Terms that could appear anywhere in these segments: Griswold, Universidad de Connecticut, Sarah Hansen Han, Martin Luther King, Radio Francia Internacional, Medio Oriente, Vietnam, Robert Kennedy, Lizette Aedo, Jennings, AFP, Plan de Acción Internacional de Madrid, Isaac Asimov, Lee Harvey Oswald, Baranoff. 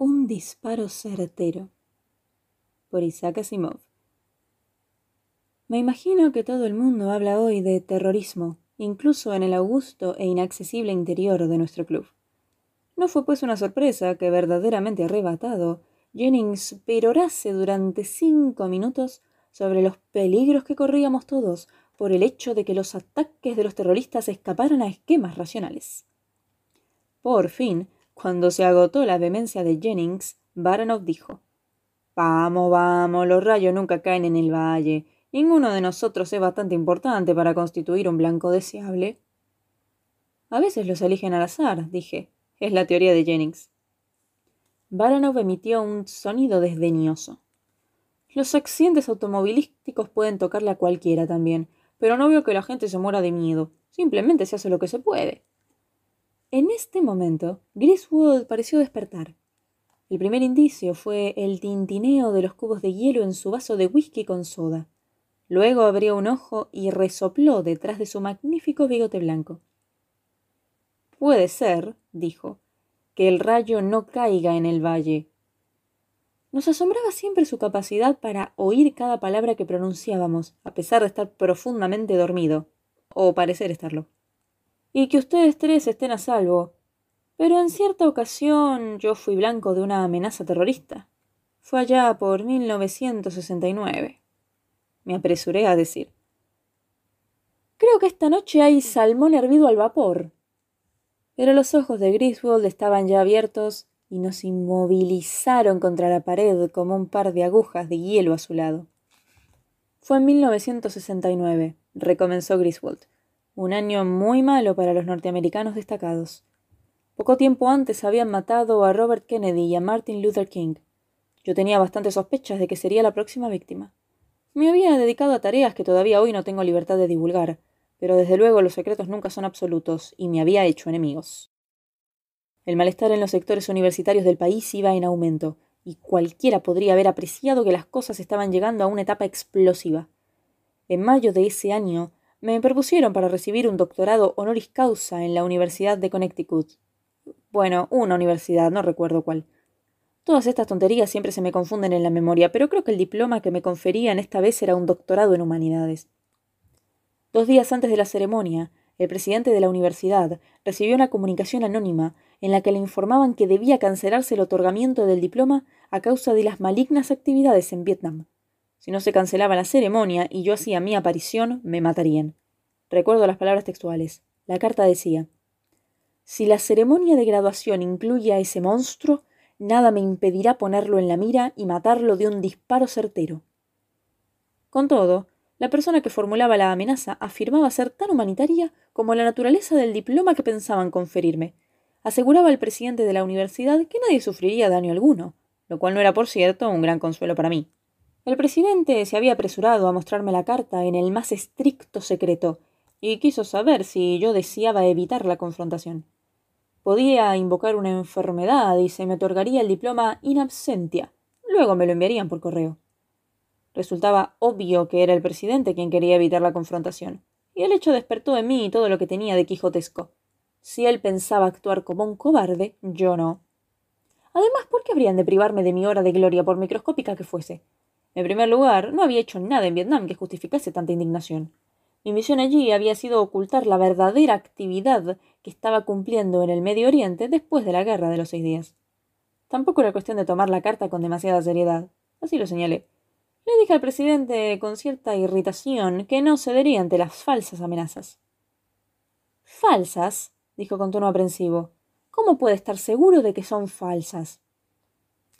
Un disparo certero, por Isaac Asimov. Me imagino que todo el mundo habla hoy de terrorismo, incluso en el augusto e inaccesible interior de nuestro club. No fue pues una sorpresa que, verdaderamente arrebatado, Jennings perorase durante 5 minutos sobre los peligros que corríamos todos por el hecho de que los ataques de los terroristas escaparan a esquemas racionales. Por fin, cuando se agotó la vehemencia de Jennings, Baranoff dijo: «Vamos, vamos, los rayos nunca caen en el valle. Ninguno de nosotros es bastante importante para constituir un blanco deseable». «A veces los eligen al azar», dije. «Es la teoría de Jennings». Baranoff emitió un sonido desdeñoso. «Los accidentes automovilísticos pueden tocarle a cualquiera también, pero no veo que la gente se muera de miedo. Simplemente se hace lo que se puede». En este momento, Griswold pareció despertar. El primer indicio fue el tintineo de los cubos de hielo en su vaso de whisky con soda. Luego abrió un ojo y resopló detrás de su magnífico bigote blanco. «Puede ser», dijo, «que el rayo no caiga en el valle». Nos asombraba siempre su capacidad para oír cada palabra que pronunciábamos, a pesar de estar profundamente dormido, o parecer estarlo. «Y que ustedes tres estén a salvo. Pero en cierta ocasión yo fui blanco de una amenaza terrorista. Fue allá por 1969. Me apresuré a decir. «Creo que esta noche hay salmón hervido al vapor». Pero los ojos de Griswold estaban ya abiertos y nos inmovilizaron contra la pared como un par de agujas de hielo azulado. «Fue en 1969, recomenzó Griswold. Un año muy malo para los norteamericanos destacados. Poco tiempo antes habían matado a Robert Kennedy y a Martin Luther King. Yo tenía bastantes sospechas de que sería la próxima víctima. Me había dedicado a tareas que todavía hoy no tengo libertad de divulgar, pero desde luego los secretos nunca son absolutos y me había hecho enemigos. El malestar en los sectores universitarios del país iba en aumento, y cualquiera podría haber apreciado que las cosas estaban llegando a una etapa explosiva. En mayo de ese año, me propusieron para recibir un doctorado honoris causa en la Universidad de Connecticut. Bueno, una universidad, no recuerdo cuál. Todas estas tonterías siempre se me confunden en la memoria, pero creo que el diploma que me conferían esta vez era un doctorado en humanidades. 2 días antes de la ceremonia, el presidente de la universidad recibió una comunicación anónima en la que le informaban que debía cancelarse el otorgamiento del diploma a causa de las malignas actividades en Vietnam. Si no se cancelaba la ceremonia y yo hacía mi aparición, me matarían. Recuerdo las palabras textuales. La carta decía: «Si la ceremonia de graduación incluye a ese monstruo, nada me impedirá ponerlo en la mira y matarlo de un disparo certero». Con todo, la persona que formulaba la amenaza afirmaba ser tan humanitaria como la naturaleza del diploma que pensaban conferirme. Aseguraba al presidente de la universidad que nadie sufriría daño alguno, lo cual no era, por cierto, un gran consuelo para mí. El presidente se había apresurado a mostrarme la carta en el más estricto secreto y quiso saber si yo deseaba evitar la confrontación. Podía invocar una enfermedad y se me otorgaría el diploma in absentia. Luego me lo enviarían por correo. Resultaba obvio que era el presidente quien quería evitar la confrontación, y el hecho despertó en mí todo lo que tenía de quijotesco. Si él pensaba actuar como un cobarde, yo no. Además, ¿por qué habrían de privarme de mi hora de gloria por microscópica que fuese? En primer lugar, no había hecho nada en Vietnam que justificase tanta indignación. Mi misión allí había sido ocultar la verdadera actividad que estaba cumpliendo en el Medio Oriente después de la Guerra de los 6 Días. Tampoco era cuestión de tomar la carta con demasiada seriedad, así lo señalé. Le dije al presidente con cierta irritación que no cedería ante las falsas amenazas. «¿Falsas?», dijo con tono aprensivo. «¿Cómo puede estar seguro de que son falsas?».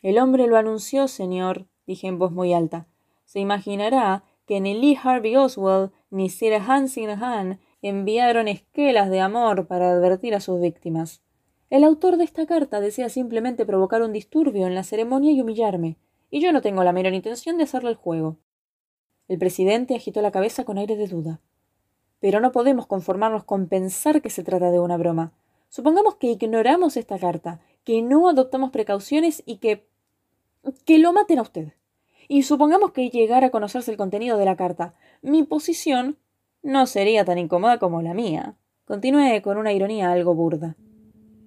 «El hombre lo anunció, señor», dije en voz muy alta. «Se imaginará que ni Lee Harvey Oswald ni Sarah Hansen Han enviaron esquelas de amor para advertir a sus víctimas. El autor de esta carta desea simplemente provocar un disturbio en la ceremonia y humillarme, y yo no tengo la menor intención de hacerle el juego». El presidente agitó la cabeza con aire de duda. «Pero no podemos conformarnos con pensar que se trata de una broma. Supongamos que ignoramos esta carta, que no adoptamos precauciones y que lo maten a usted. Y supongamos que llegara a conocerse el contenido de la carta. Mi posición no sería tan incómoda como la mía», continué con una ironía algo burda.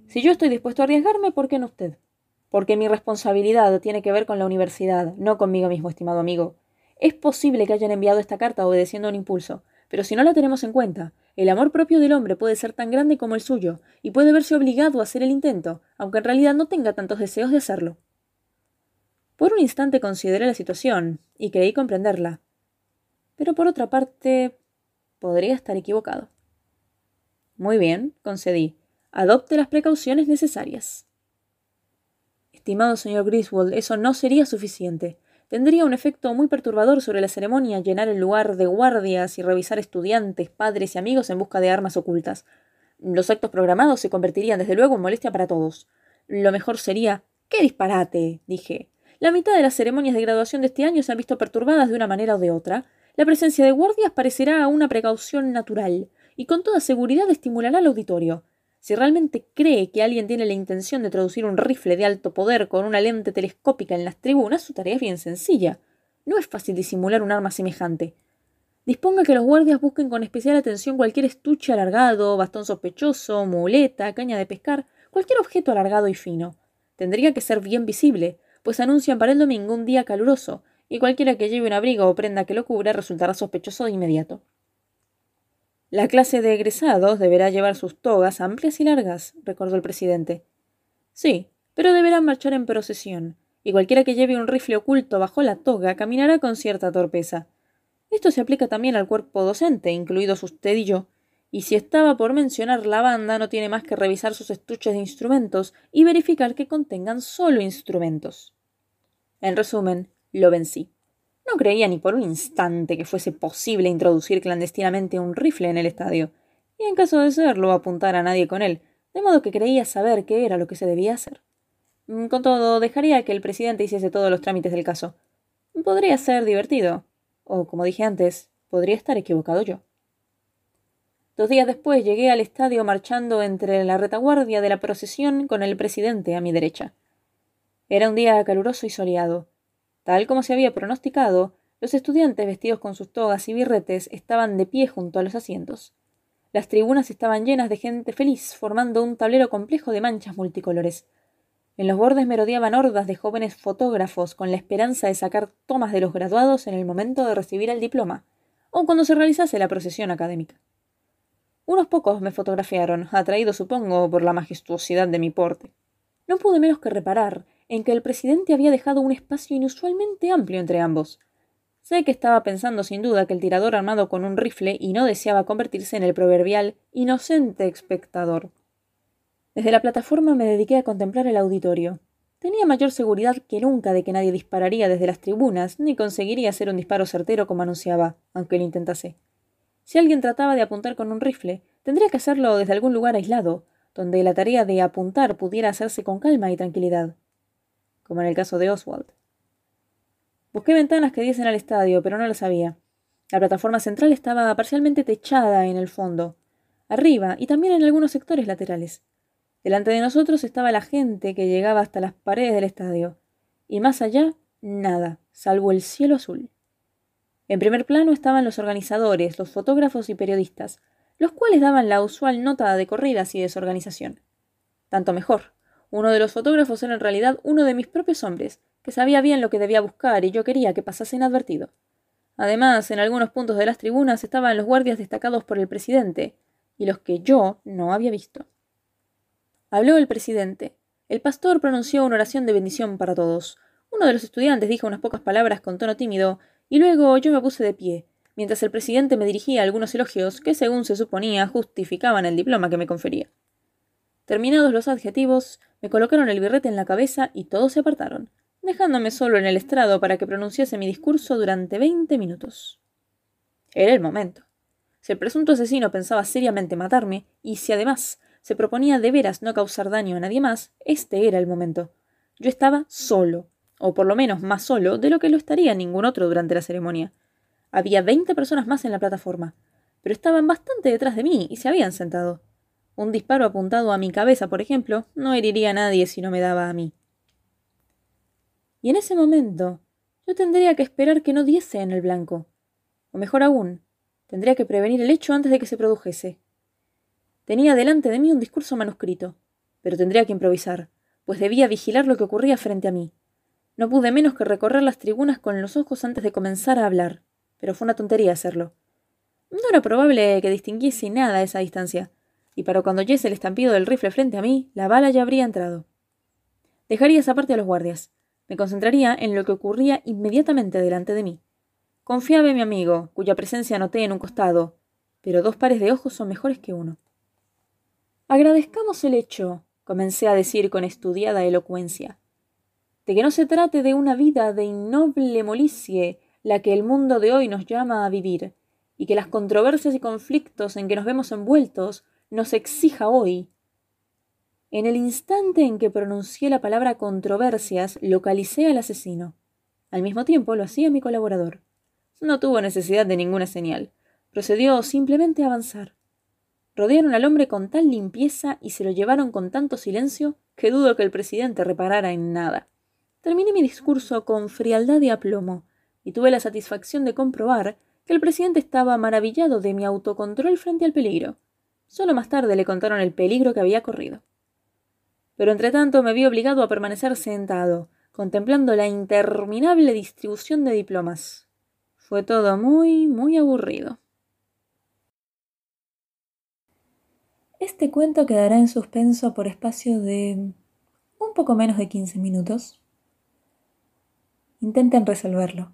«Si yo estoy dispuesto a arriesgarme, ¿por qué no usted? porque mi responsabilidad tiene que ver con la universidad, no conmigo mismo, estimado amigo. Es posible que hayan enviado esta carta obedeciendo a un impulso, pero si no la tenemos en cuenta, el amor propio del hombre puede ser tan grande como el suyo y puede verse obligado a hacer el intento, aunque en realidad no tenga tantos deseos de hacerlo. Por un instante consideré la situación y creí comprenderla, pero por otra parte, podría estar equivocado. Muy bien, concedí. Adopte las precauciones necesarias. Estimado señor Griswold, eso no sería suficiente. Tendría un efecto muy perturbador sobre la ceremonia llenar el lugar de guardias y revisar estudiantes, padres y amigos en busca de armas ocultas. Los actos programados se convertirían desde luego en molestia para todos. Lo mejor sería... ¡Qué disparate!, dije. La mitad de las ceremonias de graduación de este año se han visto perturbadas de una manera o de otra. La presencia de guardias parecerá una precaución natural y con toda seguridad estimulará al auditorio. Si realmente cree que alguien tiene la intención de traducir un rifle de alto poder con una lente telescópica en las tribunas, su tarea es bien sencilla. No es fácil disimular un arma semejante. Disponga que los guardias busquen con especial atención cualquier estuche alargado, bastón sospechoso, muleta, caña de pescar, cualquier objeto alargado y fino. Tendría que ser bien visible, pues anuncian para el domingo un día caluroso, y cualquiera que lleve un abrigo o prenda que lo cubra resultará sospechoso de inmediato. La clase de egresados deberá llevar sus togas amplias y largas, recordó el presidente. Sí, pero deberán marchar en procesión, y cualquiera que lleve un rifle oculto bajo la toga caminará con cierta torpeza. Esto se aplica también al cuerpo docente, incluidos usted y yo, y si estaba por mencionar la banda, no tiene más que revisar sus estuches de instrumentos y verificar que contengan solo instrumentos. En resumen, lo vencí. No creía ni por un instante que fuese posible introducir clandestinamente un rifle en el estadio, y en caso de serlo, apuntar a nadie con él, de modo que creía saber qué era lo que se debía hacer. Con todo, dejaría que el presidente hiciese todos los trámites del caso. Podría ser divertido, o como dije antes, podría estar equivocado yo. 2 días después llegué al estadio marchando entre la retaguardia de la procesión con el presidente a mi derecha. Era un día caluroso y soleado. Tal como se había pronosticado, los estudiantes vestidos con sus togas y birretes estaban de pie junto a los asientos. Las tribunas estaban llenas de gente feliz, formando un tablero complejo de manchas multicolores. En los bordes merodeaban hordas de jóvenes fotógrafos con la esperanza de sacar tomas de los graduados en el momento de recibir el diploma, o cuando se realizase la procesión académica. Unos pocos me fotografiaron, atraídos supongo por la majestuosidad de mi porte. No pude menos que reparar en que el presidente había dejado un espacio inusualmente amplio entre ambos. Sé que estaba pensando sin duda que el tirador armado con un rifle y no deseaba convertirse en el proverbial inocente espectador. Desde la plataforma me dediqué a contemplar el auditorio. Tenía mayor seguridad que nunca de que nadie dispararía desde las tribunas, ni conseguiría hacer un disparo certero como anunciaba, aunque lo intentase. Si alguien trataba de apuntar con un rifle, tendría que hacerlo desde algún lugar aislado, donde la tarea de apuntar pudiera hacerse con calma y tranquilidad, como en el caso de Oswald. Busqué ventanas que diesen al estadio, pero no las había. La plataforma central estaba parcialmente techada en el fondo, arriba y también en algunos sectores laterales. Delante de nosotros estaba la gente que llegaba hasta las paredes del estadio, y más allá, nada, salvo el cielo azul. En primer plano estaban los organizadores, los fotógrafos y periodistas, los cuales daban la usual nota de corridas y desorganización. Tanto mejor. Uno de los fotógrafos era en realidad uno de mis propios hombres, que sabía bien lo que debía buscar y yo quería que pasase inadvertido. Además, en algunos puntos de las tribunas estaban los guardias destacados por el presidente, y los que yo no había visto. Habló el presidente. El pastor pronunció una oración de bendición para todos. Uno de los estudiantes dijo unas pocas palabras con tono tímido, y luego yo me puse de pie, mientras el presidente me dirigía algunos elogios que, según se suponía, justificaban el diploma que me confería. Terminados los adjetivos, me colocaron el birrete en la cabeza y todos se apartaron, dejándome solo en el estrado para que pronunciase mi discurso durante 20 minutos. Era el momento. Si el presunto asesino pensaba seriamente matarme, y si además se proponía de veras no causar daño a nadie más, este era el momento. Yo estaba solo, o por lo menos más solo de lo que lo estaría ningún otro durante la ceremonia. Había 20 personas más en la plataforma, pero estaban bastante detrás de mí y se habían sentado. Un disparo apuntado a mi cabeza, por ejemplo, no heriría a nadie si no me daba a mí. Y en ese momento, yo tendría que esperar que no diese en el blanco. O mejor aún, tendría que prevenir el hecho antes de que se produjese. Tenía delante de mí un discurso manuscrito, pero tendría que improvisar, pues debía vigilar lo que ocurría frente a mí. No pude menos que recorrer las tribunas con los ojos antes de comenzar a hablar, pero fue una tontería hacerlo. No era probable que distinguiese nada a esa distancia, y para cuando oyese el estampido del rifle frente a mí, la bala ya habría entrado. Dejaría esa parte a los guardias. Me concentraría en lo que ocurría inmediatamente delante de mí. Confiaba en mi amigo, cuya presencia noté en un costado, pero dos pares de ojos son mejores que uno. «Agradezcamos el hecho», comencé a decir con estudiada elocuencia, «de que no se trate de una vida de innoble molicie la que el mundo de hoy nos llama a vivir, y que las controversias y conflictos en que nos vemos envueltos nos exija hoy». En el instante en que pronuncié la palabra controversias, localicé al asesino. Al mismo tiempo lo hacía mi colaborador. No tuvo necesidad de ninguna señal. Procedió simplemente a avanzar. Rodearon al hombre con tal limpieza y se lo llevaron con tanto silencio que dudo que el presidente reparara en nada. Terminé mi discurso con frialdad y aplomo, y tuve la satisfacción de comprobar que el presidente estaba maravillado de mi autocontrol frente al peligro. Solo más tarde le contaron el peligro que había corrido. Pero entretanto me vi obligado a permanecer sentado, contemplando la interminable distribución de diplomas. Fue todo muy, muy aburrido. Este cuento quedará en suspenso por espacio de un poco menos de 15 minutos. Intenten resolverlo.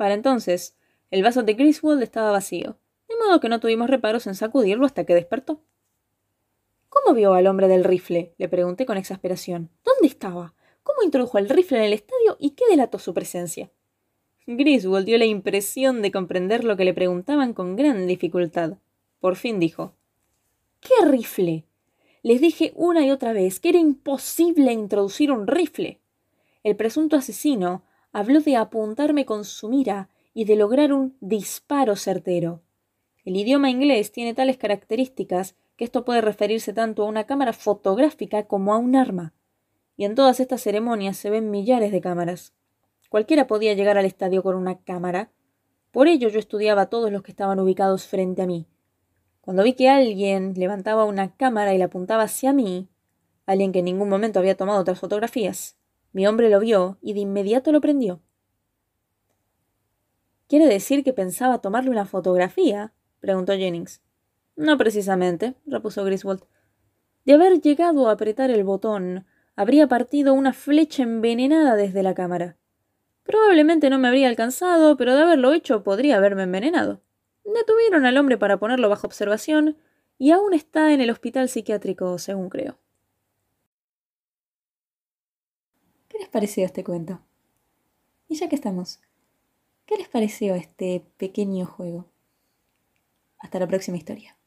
Para entonces, el vaso de Griswold estaba vacío, de modo que no tuvimos reparos en sacudirlo hasta que despertó. —¿Cómo vio al hombre del rifle? —le pregunté con exasperación. —¿Dónde estaba? ¿Cómo introdujo el rifle en el estadio y qué delató su presencia? Griswold dio la impresión de comprender lo que le preguntaban con gran dificultad. Por fin dijo: —¿Qué rifle? Les dije una y otra vez que era imposible introducir un rifle. El presunto asesino habló de apuntarme con su mira y de lograr un disparo certero. El idioma inglés tiene tales características que esto puede referirse tanto a una cámara fotográfica como a un arma. Y en todas estas ceremonias se ven millares de cámaras. Cualquiera podía llegar al estadio con una cámara. Por ello yo estudiaba a todos los que estaban ubicados frente a mí. Cuando vi que alguien levantaba una cámara y la apuntaba hacia mí, alguien que en ningún momento había tomado otras fotografías, mi hombre lo vio y de inmediato lo prendió. —¿Quiere decir que pensaba tomarle una fotografía? —preguntó Jennings. —No precisamente —repuso Griswold—. De haber llegado a apretar el botón, habría partido una flecha envenenada desde la cámara. Probablemente no me habría alcanzado, pero de haberlo hecho podría haberme envenenado. Detuvieron al hombre para ponerlo bajo observación y aún está en el hospital psiquiátrico, según creo. ¿Qué les pareció este cuento? Y ya que estamos, ¿qué les pareció este pequeño juego? Hasta la próxima historia.